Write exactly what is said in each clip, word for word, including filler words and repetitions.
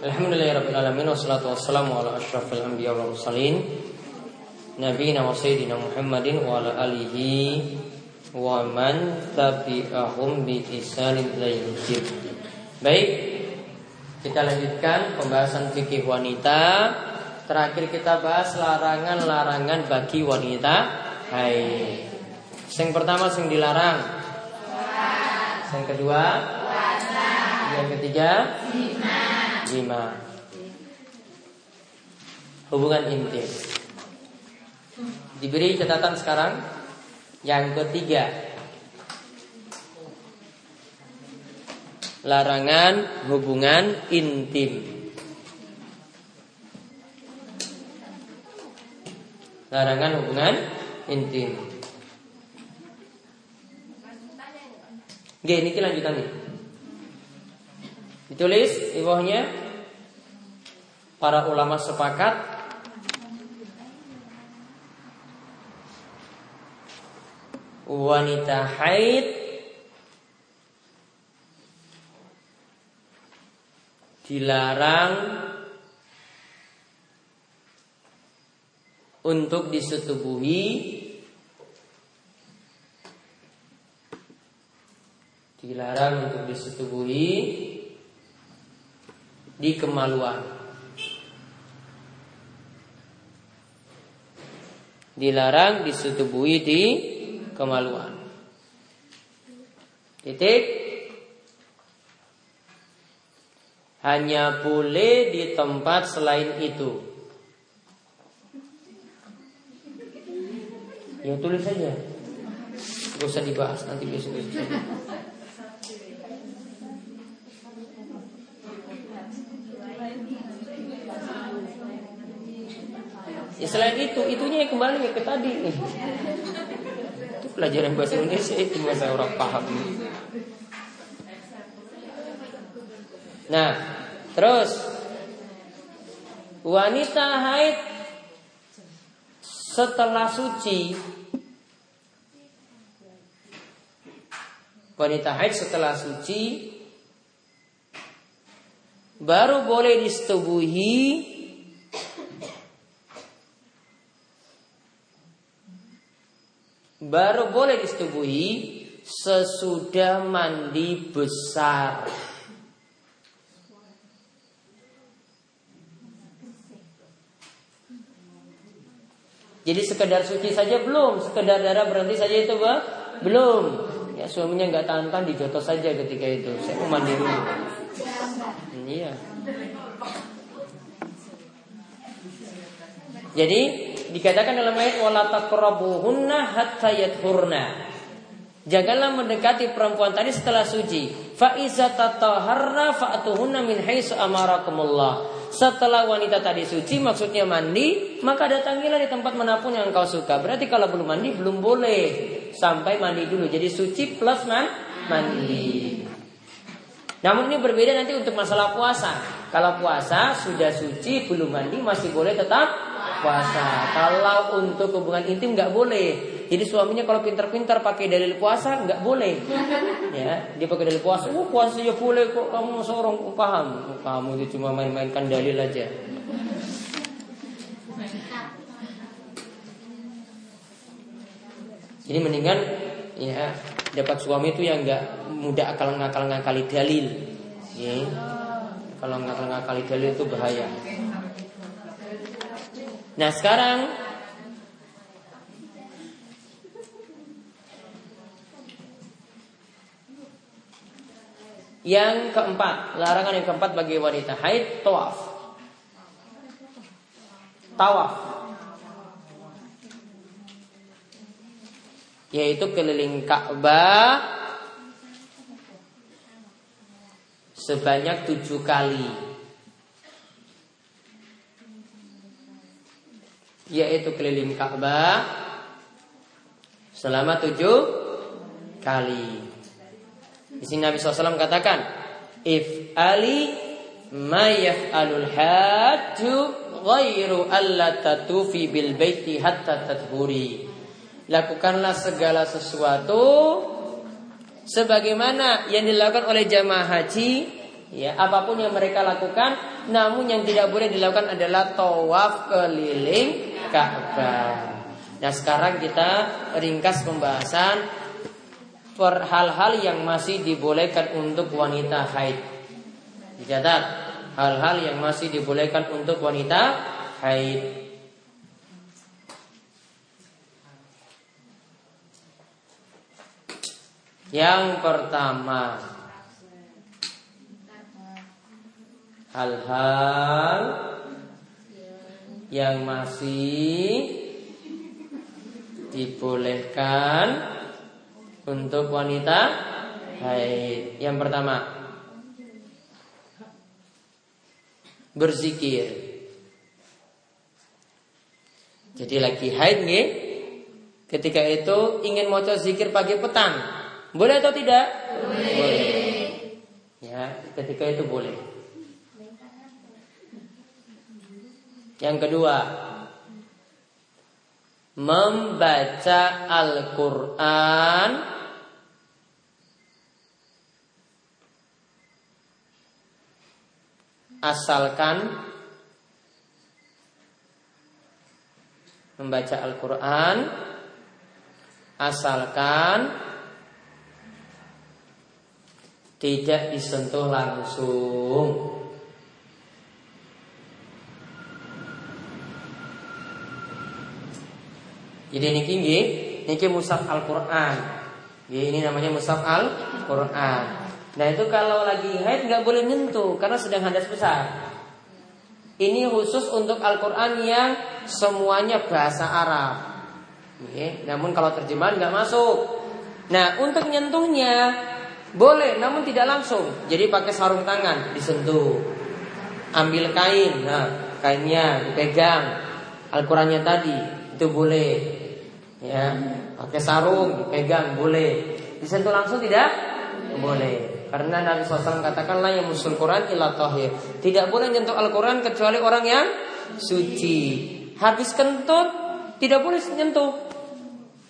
Alhamdulillahirabbil alamin, wassalatu wassalamu ala asyrafil anbiya wal mursalin, nabiyina wa sayyidina Muhammadin wa ala alihi wa man tabi'ahum bi ihsanin ila yaumil. Baik, kita lanjutkan pembahasan fikih wanita. Terakhir kita bahas larangan-larangan bagi wanita haid. Yang pertama yang dilarang, yang kedua puasa, yang ketiga zina. Zina, hubungan intim. Diberi catatan sekarang yang ketiga, larangan hubungan intim. Larangan hubungan intim. Oke, ini lanjutan nih. Ditulis di bawahnya, para ulama sepakat wanita haid dilarang untuk disetubuhi dilarang untuk disetubuhi di kemaluan. Dilarang disetubuhi di kemaluan. Titik. Hanya boleh di tempat selain itu. Ya tulis saja. Gak usah dibahas, nanti besok. Ya selain itu, itunya yang kembali ke tadi nih. Itu pelajaran bahasa Indonesia itu bahasa orang paham. Nah, terus wanita haid setelah suci, wanita haid setelah suci baru boleh disetubuhi Baru boleh disetubuhi sesudah mandi besar. Jadi sekedar suci saja belum, sekedar darah berhenti saja itu bah? Belum. Ya suaminya nggak tahan-tahan, dijotos saja ketika itu. Saya mau mandi dulu. Iya. Jadi dikatakan dalam ayat wala taqrabuhunna hatta yathurna. Janganlah mendekati perempuan tadi setelah suci. Fa iza tatahharna fa'tuhunna min haitsu amarakumullah. Setelah wanita tadi suci, maksudnya mandi, maka datangilah di tempat manapun yang engkau suka. Berarti kalau belum mandi belum boleh, sampai mandi dulu. Jadi suci plus man, mandi. Namun ini berbeda nanti untuk masalah puasa. Kalau puasa sudah suci belum mandi masih boleh tetap puasa. Kalau untuk hubungan intim nggak boleh. Jadi suaminya kalau pintar-pintar pakai dalil puasa nggak boleh. Ya, dia pakai dalil puasa. Oh, puasa ya boleh kok, kamu seorang paham. Kamu itu cuma main-mainkan dalil aja. Jadi mendingan ya dapat suami itu yang nggak mudah akal ngakal ngakali dalil. Ya. Kalau ngakal ngakali dalil itu bahaya. Nah sekarang yang keempat, larangan yang keempat bagi wanita haid, tawaf. Tawaf, yaitu keliling Ka'bah sebanyak tujuh kali. Yaitu keliling Ka'bah selama tujuh kali. Di sini Nabi shallallahu alaihi wasallam katakan, if ali mayaf alul hatu ghairu alla tatufi bil baiti hatta tathuri. Lakukanlah segala sesuatu sebagaimana yang dilakukan oleh jamaah haji Ya, apapun yang mereka lakukan, namun yang tidak boleh dilakukan adalah tawaf keliling Ka'bah. Nah, sekarang kita ringkas pembahasan per hal-hal yang masih dibolehkan untuk wanita haid. Dicatat, hal-hal yang masih dibolehkan untuk wanita haid. Yang pertama, hal-hal yang masih dibolehkan untuk wanita haid. Yang pertama, berzikir. Jadi lagi haid nih, ketika itu ingin maca zikir pagi petang, boleh atau tidak? Boleh, boleh. Ya, ketika itu boleh. Yang kedua, membaca Al-Quran asalkan membaca Al-Quran asalkan tidak disentuh langsung. Jadi niki nggih, niki mushaf Al-Quran. Nggih, ini namanya mushaf Al-Quran. Nah, itu kalau lagi haid enggak boleh nyentuh karena sedang hadas besar. Ini khusus untuk Al-Quran yang semuanya bahasa Arab. Nggih, namun kalau terjemahan enggak masuk. Nah, untuk nyentuhnya boleh namun tidak langsung. Jadi pakai sarung tangan disentuh. Ambil kain, nah, kainnya dipegang Al-Qurannya tadi. Itu boleh, ya, pakai sarung dipegang boleh, disentuh langsung tidak boleh, karena Nabi shallallahu alaihi wasallam katakan la yamusul Quran illa tahir, tidak boleh nyentuh Al-Quran kecuali orang yang suci. Habis kentut tidak boleh nyentuh.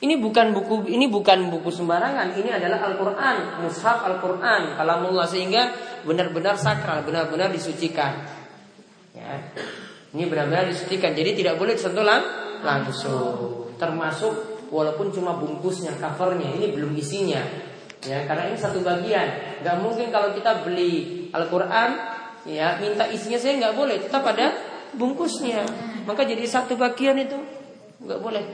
Ini bukan buku, ini bukan buku sembarangan, ini adalah Al-Quran, mushaf Al-Quran, kalamullah, sehingga benar-benar sakral, benar-benar disucikan. Ya, ini benar-benar disucikan, jadi tidak boleh disentuh langsung. langsung termasuk walaupun cuma bungkusnya, covernya, ini belum isinya, ya, karena ini satu bagian. Nggak mungkin kalau kita beli Al-Quran, ya, minta isinya saya nggak boleh, tetap ada bungkusnya, maka jadi satu bagian itu nggak boleh.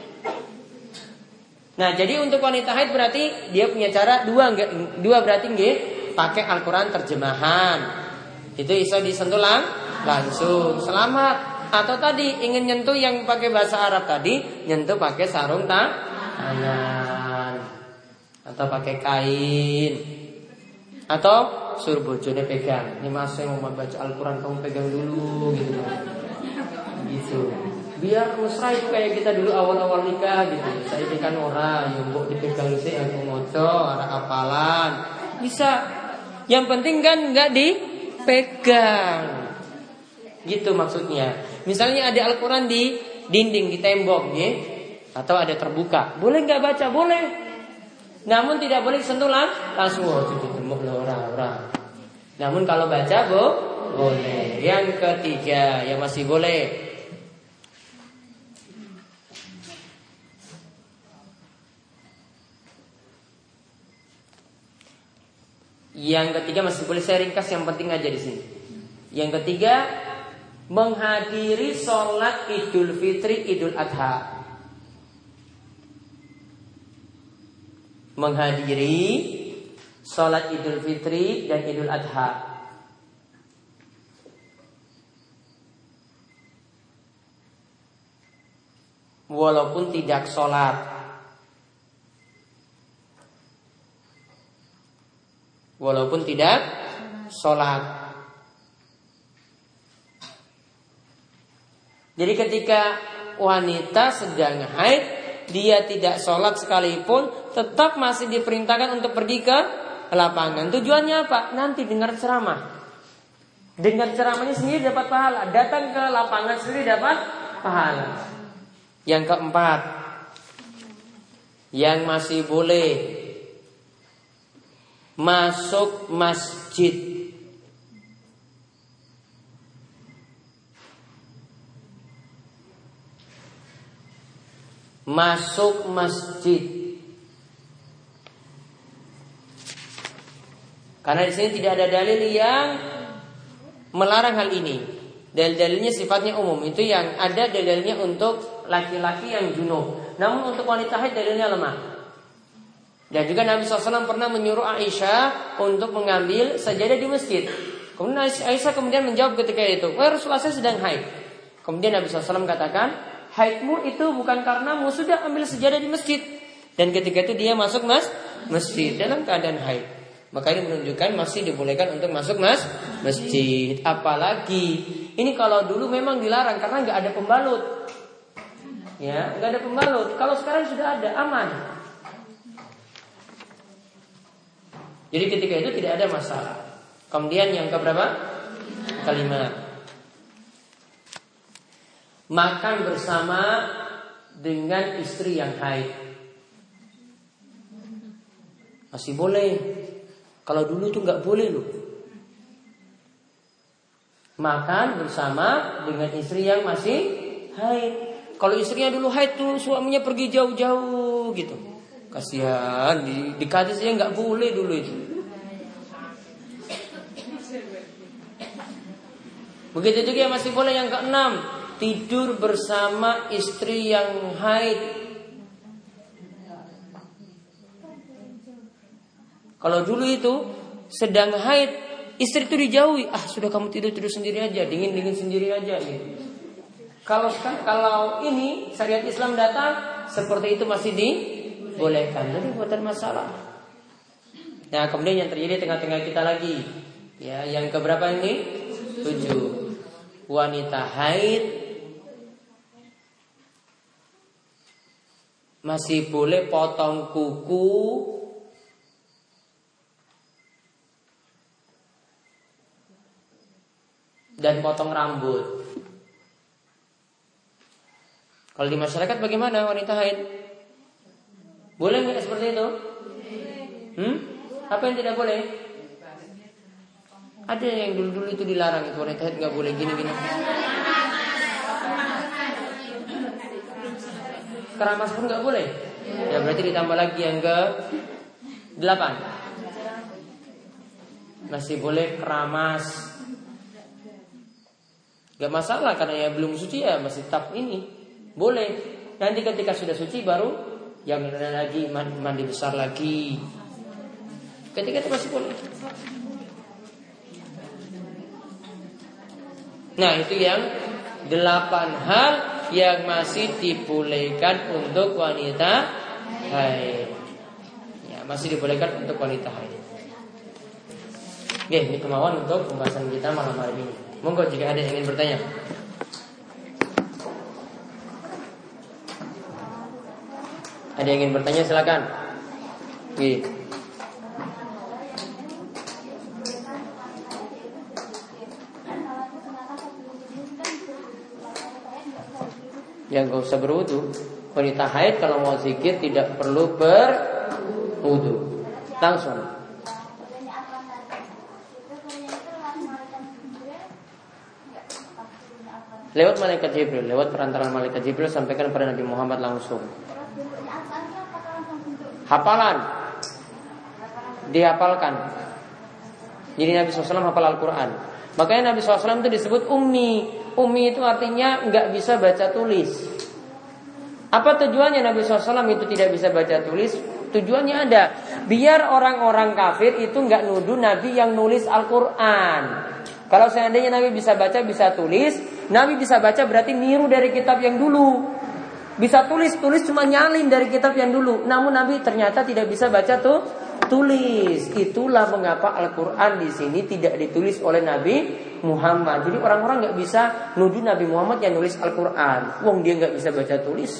Nah, jadi untuk wanita haid berarti dia punya cara dua, nggak dua berarti nggih, pakai Al-Quran terjemahan itu iso disentuh langsung, selamat. Atau tadi ingin nyentuh yang pakai bahasa Arab tadi, nyentuh pakai sarung tangan atau pakai kain atau suruh bojone pegang. Ini mas yang mau baca Al-Quran, kamu pegang dulu gitu, gitu. Biar mesra itu kayak kita dulu awal-awal nikah gitu. Saya ini kan orang yang mau dipegang sih, yang mau moco, ada apalan bisa. Yang penting kan nggak dipegang. Gitu maksudnya. Misalnya ada Al-Quran di dinding, di tembok, ya, atau ada terbuka, boleh nggak baca? Boleh. Namun tidak boleh sentuh langsung. Namun kalau baca, bo, boleh. Yang ketiga, yang masih boleh, yang ketiga masih boleh. Saya ringkas yang penting aja di sini. Yang ketiga, menghadiri sholat Idul Fitri, Idul Adha. Menghadiri sholat Idul Fitri dan Idul Adha. Walaupun tidak sholat, walaupun tidak sholat. Jadi ketika wanita sedang haid, dia tidak sholat sekalipun, tetap masih diperintahkan untuk pergi ke lapangan. Tujuannya apa? Nanti dengar ceramah. Dengar ceramahnya sendiri dapat pahala. Datang ke lapangan sendiri dapat pahala. Yang keempat, yang masih boleh, masuk masjid. masuk masjid. Karena di sini tidak ada dalil yang melarang hal ini. Dalil-dalilnya sifatnya umum. Itu yang ada dalilnya untuk laki-laki yang junub. Namun untuk wanita haid dalilnya lemah. Dan juga Nabi shallallahu alaihi wasallam pernah menyuruh Aisyah untuk mengambil sajadah di masjid. Kemudian Aisyah kemudian menjawab ketika itu, "Wah, Rasulullah saya sedang haid." Kemudian Nabi shallallahu alaihi wasallam katakan, "Haidmu itu bukan karenamu, sudah ambil sajadah di masjid." Dan ketika itu dia masuk mas masjid dalam keadaan haid. Maka ini menunjukkan masih dibolehkan untuk masuk mas masjid. Apalagi ini kalau dulu memang dilarang karena nggak ada pembalut, ya nggak ada pembalut. Kalau sekarang sudah ada, aman. Jadi ketika itu tidak ada masalah. Kemudian yang keberapa? Kelima, makan bersama dengan istri yang haid masih boleh. Kalau dulu itu nggak boleh loh. Makan bersama dengan istri yang masih haid. Kalau istrinya dulu haid tuh suaminya pergi jauh-jauh gitu. Kasihan di, di kadis dia nggak boleh dulu itu. Begitu juga yang masih boleh yang keenam, tidur bersama istri yang haid. Kalau dulu itu sedang haid, istri itu dijauhi. Ah, sudah kamu tidur tidur sendiri aja, dingin dingin sendiri aja. Gitu. Kalau kalau ini syariat Islam datang, seperti itu masih dibolehkan. Jadi bukan masalah. Nah, kemudian yang terjadi tengah-tengah kita lagi, ya, yang keberapa ini? Tujuh. Wanita haid masih boleh potong kuku. Dan potong rambut. Kalau di masyarakat bagaimana wanita haid? Boleh nggak seperti itu? Hmm? Apa yang tidak boleh? Ada yang dulu-dulu itu dilarang itu wanita haid nggak boleh gini-gini. Keramas pun nggak boleh. Ya berarti ditambah lagi yang ke delapan. Masih boleh keramas. Gak masalah karena ya belum suci ya masih tetap ini boleh. Nanti ketika sudah suci baru yang rendah lagi, mandi, mandi besar lagi. Ketika itu masih boleh. Nah itu yang delapan hal yang masih dibolehkan untuk wanita haid. Ya masih dibolehkan untuk wanita haid. Oke, ini kemauan untuk pembahasan kita malam hari ini. Monggo jika ada yang ingin bertanya. Ada yang ingin bertanya silakan. Oke. Yang gak usah berwudu. Wanita haid kalau mau zikir tidak perlu berwudu. Langsung. Lewat malaikat Jibril, lewat perantaran malaikat Jibril sampaikan kepada Nabi Muhammad langsung. Hafalan, dihafalkan. Jadi Nabi shallallahu alaihi wasallam hafal Al-Quran. Makanya Nabi shallallahu alaihi wasallam itu disebut ummi. Ummi itu artinya nggak bisa baca tulis. Apa tujuannya Nabi shallallahu alaihi wasallam itu tidak bisa baca tulis? Tujuannya ada, biar orang-orang kafir itu nggak nuduh Nabi yang nulis Al-Quran. Kalau seandainya Nabi bisa baca, bisa tulis, Nabi bisa baca berarti niru dari kitab yang dulu. Bisa tulis, tulis cuma nyalin dari kitab yang dulu. Namun Nabi ternyata tidak bisa baca tuh tulis. Itulah mengapa Al-Quran di sini tidak ditulis oleh Nabi Muhammad. Jadi orang-orang nggak bisa nuduh Nabi Muhammad yang nulis Al-Quran. Wong dia nggak bisa baca tulis.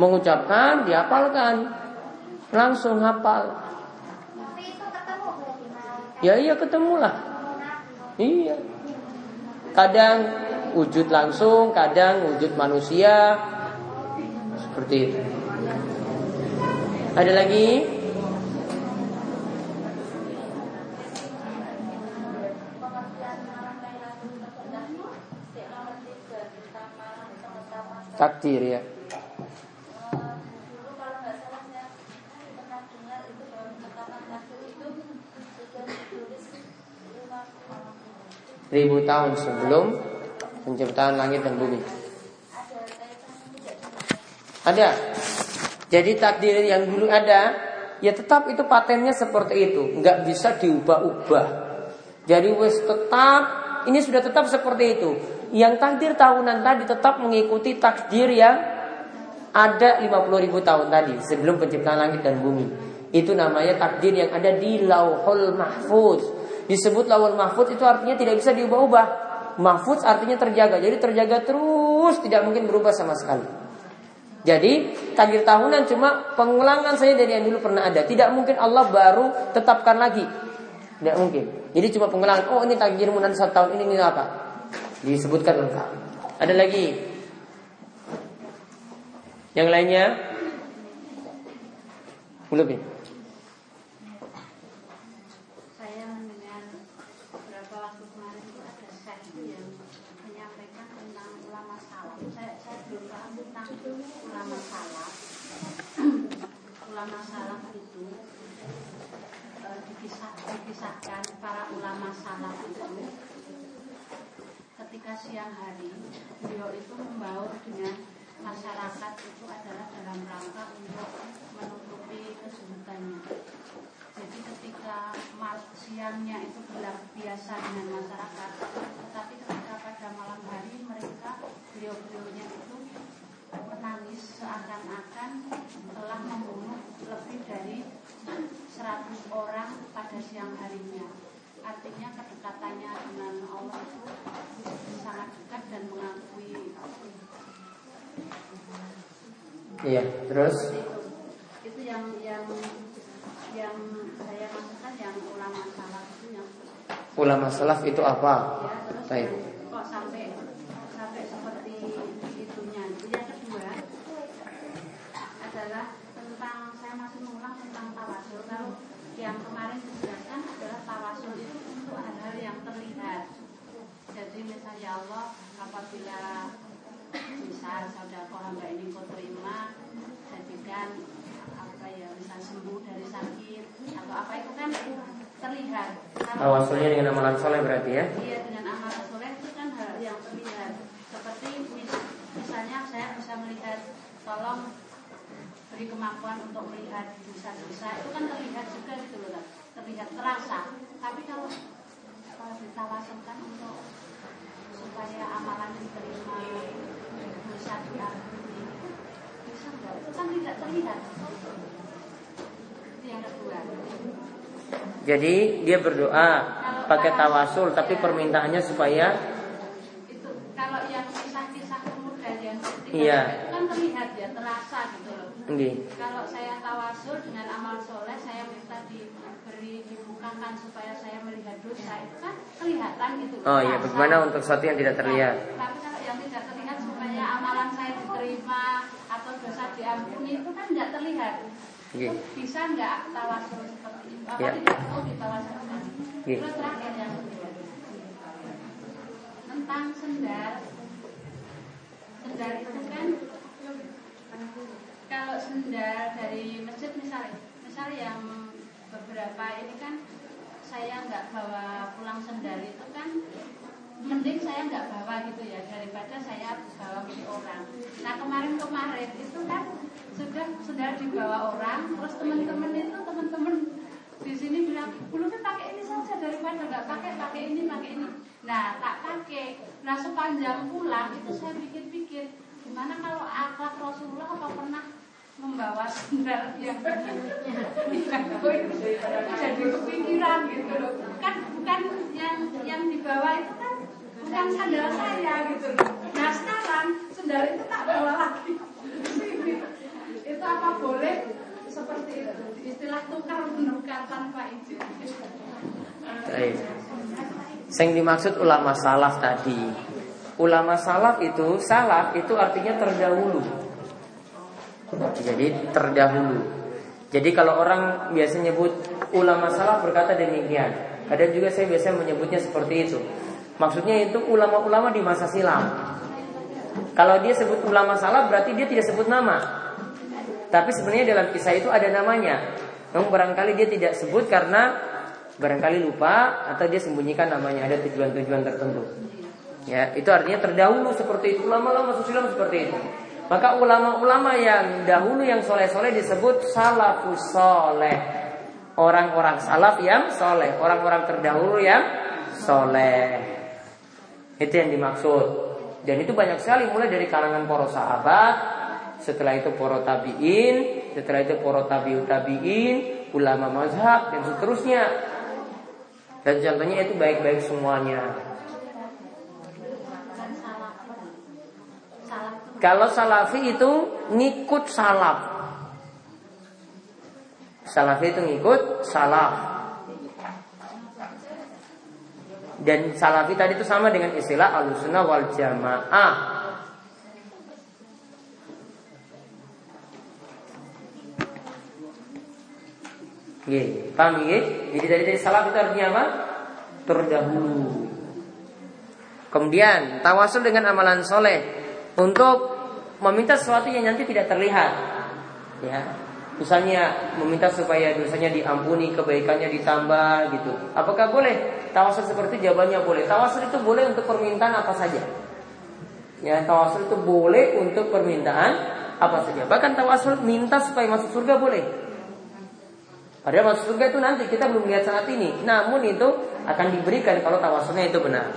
Mengucapkan, dihafalkan, langsung hafal. Ya iya ketemulah. Iya. Kadang wujud langsung, kadang wujud manusia. Seperti itu. Ada lagi? Takdir ya. Ribu tahun sebelum penciptaan langit dan bumi. Ada. Jadi takdir yang dulu ada, ya tetap itu patennya seperti itu, nggak bisa diubah-ubah. Jadi wis tetap, ini sudah tetap seperti itu. Yang takdir tahunan tadi tetap mengikuti takdir yang ada lima puluh ribu tahun tadi sebelum penciptaan langit dan bumi. Itu namanya takdir yang ada di Lauhul Mahfuz. Disebut Lauhul Mahfuz itu artinya tidak bisa diubah-ubah. Mahfuz artinya terjaga. Jadi terjaga terus, tidak mungkin berubah sama sekali. Jadi takdir tahunan cuma pengulangan saja dari yang dulu pernah ada. Tidak mungkin Allah baru tetapkan lagi. Tidak mungkin. Jadi cuma pengulangan. Oh ini takdirmu nanti satu tahun ini ini apa? Disebutkan lengkap. Ada lagi yang lainnya? Belum ya? Siang hari, beliau itu membaur dengan masyarakat itu adalah dalam rangka untuk menutupi kesulitannya. Jadi ketika siangnya itu gelap biasa dengan masyarakat, tetapi ketika pada malam hari mereka beliau-beliaunya itu menangis seakan-akan telah membunuh lebih dari seratus orang pada siang harinya. Artinya kedekatannya dengan Allah itu sangat dekat dan mengakui. Iya, terus itu, itu yang yang yang saya maksudkan yang ulama salaf itu yang ulama salaf itu apa? Ya, terus kok sampai sampai seperti itunya. Yang kedua adalah tentang saya masih mengulang tentang tawasul. Kalau yang kemarin dijelaskan adalah tawasul itu untuk hal-hal yang terlihat. Jadi misalnya Allah apabila misal saudaraku hamba ini kau terima, jadikan apa ya misal sembuh dari sakit atau apa itu kan terlihat. Tawasulnya dengan amalan soleh berarti ya? Iya, dengan amalan soleh itu kan hal yang terlihat. Seperti misalnya saya bisa melihat tolong beri kemampuan untuk melihat dosa-dosa itu kan terlihat juga gitu loh, terlihat terasa. Tapi kalau kalau ditawasulkan untuk supaya amalan diterima, bisa diakui, bisa nggak? Itu kan tidak terlihat. Itu yang kedua. Jadi dia berdoa kalau pakai tawasul, tapi ya, permintaannya supaya itu kalau yang kisah-kisah kemudian yang ketika iya, itu kan terlihat ya, terasa gitu loh. Gini. Kalau saya tawasul dengan amal soleh, saya minta diberi dibukakan supaya saya melihat dosa, itu kan kelihatan gitu. Oh iya, bagaimana untuk sesuatu yang tidak terlihat? Tapi kalau yang tidak terlihat supaya amalan saya diterima atau dosa diampuni itu kan tidak terlihat. Itu bisa nggak tawasul seperti itu? Apa tidak perlu ditawasulkan? Terus terakhir yang kedua tentang sendal, sendal itu kan kalau sendal dari masjid misalnya, misal yang beberapa ini kan saya nggak bawa pulang sendal itu kan mending saya nggak bawa gitu ya daripada saya bawa beli orang. Nah kemarin-kemarin itu kan sudah sendal dibawa orang, terus teman-teman itu teman-teman di sini bilang belum pakai ini saja daripada nggak pakai pakai ini pakai ini. Nah tak pakai. Nah sepanjang pulang itu saya pikir-pikir gimana kalau akhlak Rasulullah apa pernah membawa sendal yang jadi kepikiran gitu loh. Kan bukan yang yang dibawa itu kan bukan sandal saya gitu loh. Nah sekarang sendal itu tak bawa lagi. Itu apa boleh seperti itu? Istilah tukar menukar tanpa izin. Yang dimaksud ulama salaf tadi. Ulama salaf itu salaf itu artinya terdahulu. Jadi terdahulu. Jadi kalau orang biasa nyebut ulama salaf berkata demikian. Kadang juga saya biasa menyebutnya seperti itu. Maksudnya itu ulama-ulama di masa silam. Kalau dia sebut ulama salaf berarti dia tidak sebut nama. Tapi sebenarnya dalam kisah itu ada namanya. Namun barangkali dia tidak sebut karena barangkali lupa atau dia sembunyikan namanya, ada tujuan-tujuan tertentu. Ya, itu artinya terdahulu seperti itu, ulama-ulama sebelum seperti itu. Maka ulama-ulama yang dahulu yang soleh-soleh disebut salafus soleh. Orang-orang salaf yang soleh, orang-orang terdahulu yang soleh. Itu yang dimaksud. Dan itu banyak sekali, mulai dari kalangan para sahabat, setelah itu para tabi'in, setelah itu para tabi'ut tabi'in, ulama mazhab dan seterusnya. Dan contohnya itu baik-baik semuanya. Kalau salafi itu ngikut salaf. Salafi itu ngikut salaf. Dan salafi tadi itu sama dengan istilah Ahlussunnah wal Jamaah. Nggih, paham nggih? Jadi tadi dari salaf itu artinya apa? Terdahulu. Kemudian tawasul dengan amalan soleh untuk meminta sesuatu yang nanti tidak terlihat. Ya. Misalnya meminta supaya dosanya diampuni, kebaikannya ditambah gitu. Apakah boleh? Tawasul seperti jawabannya boleh. Tawasul itu boleh untuk permintaan apa saja. Ya, tawasul itu boleh untuk permintaan apa saja. Bahkan tawasul minta supaya masuk surga boleh. Padahal masuk surga itu nanti kita belum lihat saat ini. Namun itu akan diberikan kalau tawasulnya itu benar.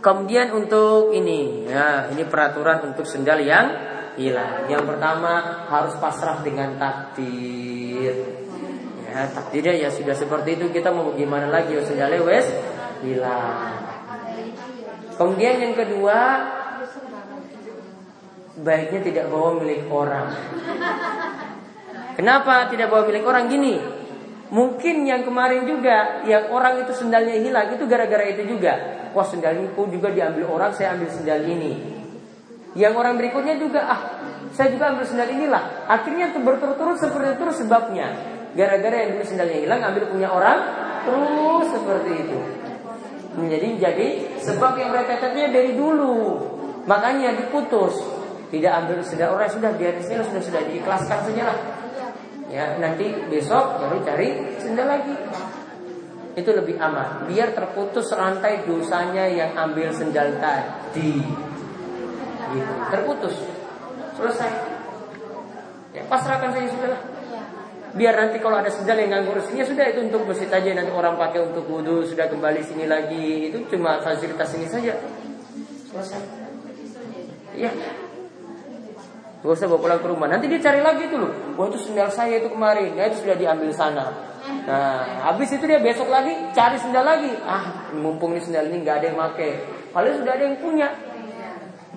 Kemudian untuk ini, nah ini peraturan untuk sendal yang hilang. Yang pertama harus pasrah dengan takdir. Ya, takdirnya ya sudah seperti itu, kita mau gimana lagi, sendalnya wes hilang. Kemudian yang kedua, baiknya tidak bawa milik orang. Kenapa tidak bawa milik orang? Gini, mungkin yang kemarin juga yang orang itu sendalnya hilang itu gara-gara itu juga. Wah, sendal ini pun juga diambil orang, saya ambil sendal ini. Yang orang berikutnya juga, ah, saya juga ambil sendal inilah. Akhirnya berturut-turut seperti itu sebabnya. Gara-gara yang dulu sendalnya hilang, ambil punya orang, terus seperti itu. Menjadi jadi sebab yang berkaitannya dari dulu. Makanya diputus, tidak ambil sendal orang, sudah biar sendal sudah sudah diikhlaskan sajalah. Ya, nanti besok baru cari sendal lagi. Itu lebih aman, biar terputus rantai dosanya yang ambil sendal tadi gitu. Terputus, selesai ya, pasrahkan saja sudahlah. Biar nanti kalau ada sendal yang ganggu rezekinya, sudah itu untuk masjid aja, nanti orang pakai untuk wudhu, sudah kembali sini lagi. Itu cuma fasilitas ini saja, selesai ya. Gak usah bawa pulang ke rumah, nanti dia cari lagi itu loh. Wah, itu sendal saya itu kemarin, ya itu sudah diambil sana. Nah, habis itu dia besok lagi cari sendal lagi. Ah, mumpung ini sendal ini nggak ada yang pakai. Padahal sudah ada yang punya.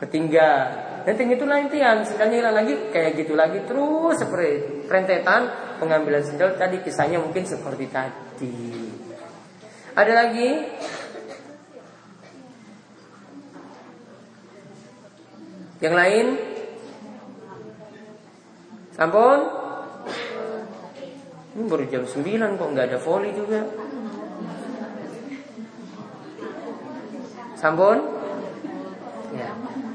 Ketiga, nanti itu nanti yang sendalnya hilang lagi, kayak gitu lagi terus seperti rentetan pengambilan sendal tadi, kisahnya mungkin seperti tadi. Ada lagi? Yang lain? Sampun? Ini baru jam sembilan kok nggak ada voli juga. Sampun? Ya,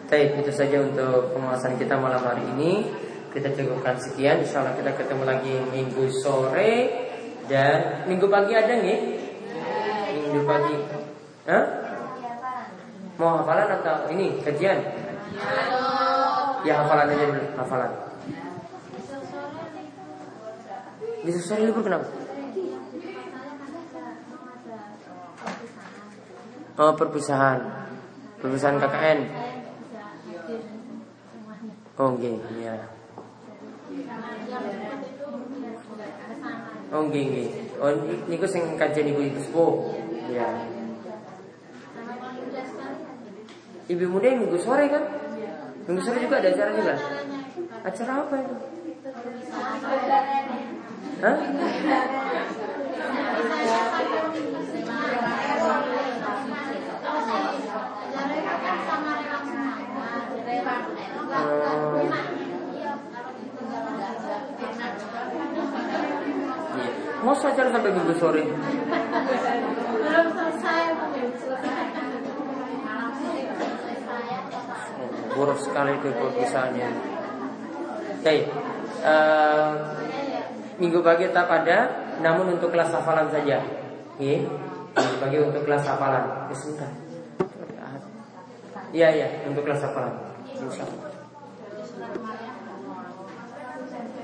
baik, itu saja untuk pengawasan kita malam hari ini. Kita cukupkan sekian. Insyaallah kita ketemu lagi minggu sore dan minggu pagi ada nggih? Minggu pagi. Hah? Mau hafalan atau ini kajian? Ya hafalan aja dulu, hafalan. Besok sore libur kenapa? Oh, perpisahan. Perpisahan K K N. Oh, nggih, ya. Oh, nggih, nggih. Oh, niku sing kajian ibu ibu sepuh. Ya. Ibu muda minggu sore kan? Minggu sore juga ada acara juga. Acara apa itu? Hah? Mau saja sampai minggu sore. Belum selesai. buruk sekali itu kisahnya. Baik, uh, minggu pagi tak ada, namun untuk kelas hafalan saja. Oke, minggu pagi untuk kelas hafalan. Ya, sebentar. Iya iya, untuk kelas hafalan. Insyaallah.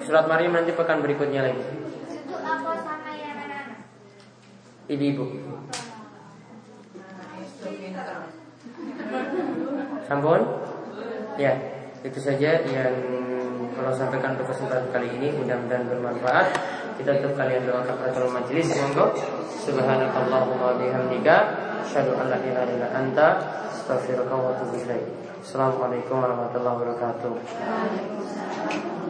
Surat Maryam nanti pekan berikutnya lagi. Ibu-ibu. Sampun? Ya, itu saja yang kalau sampaikan untuk kesempatan kali ini, mudah-mudahan bermanfaat. Kita tutup kalian doa kafaratul majelis. Monggo. Subhanakallahumma wa bihamdika, asyhadu an la ilaha illa anta, astaghfiruka wa atubu ilaik. Assalamualaikum warahmatullahi wabarakatuh.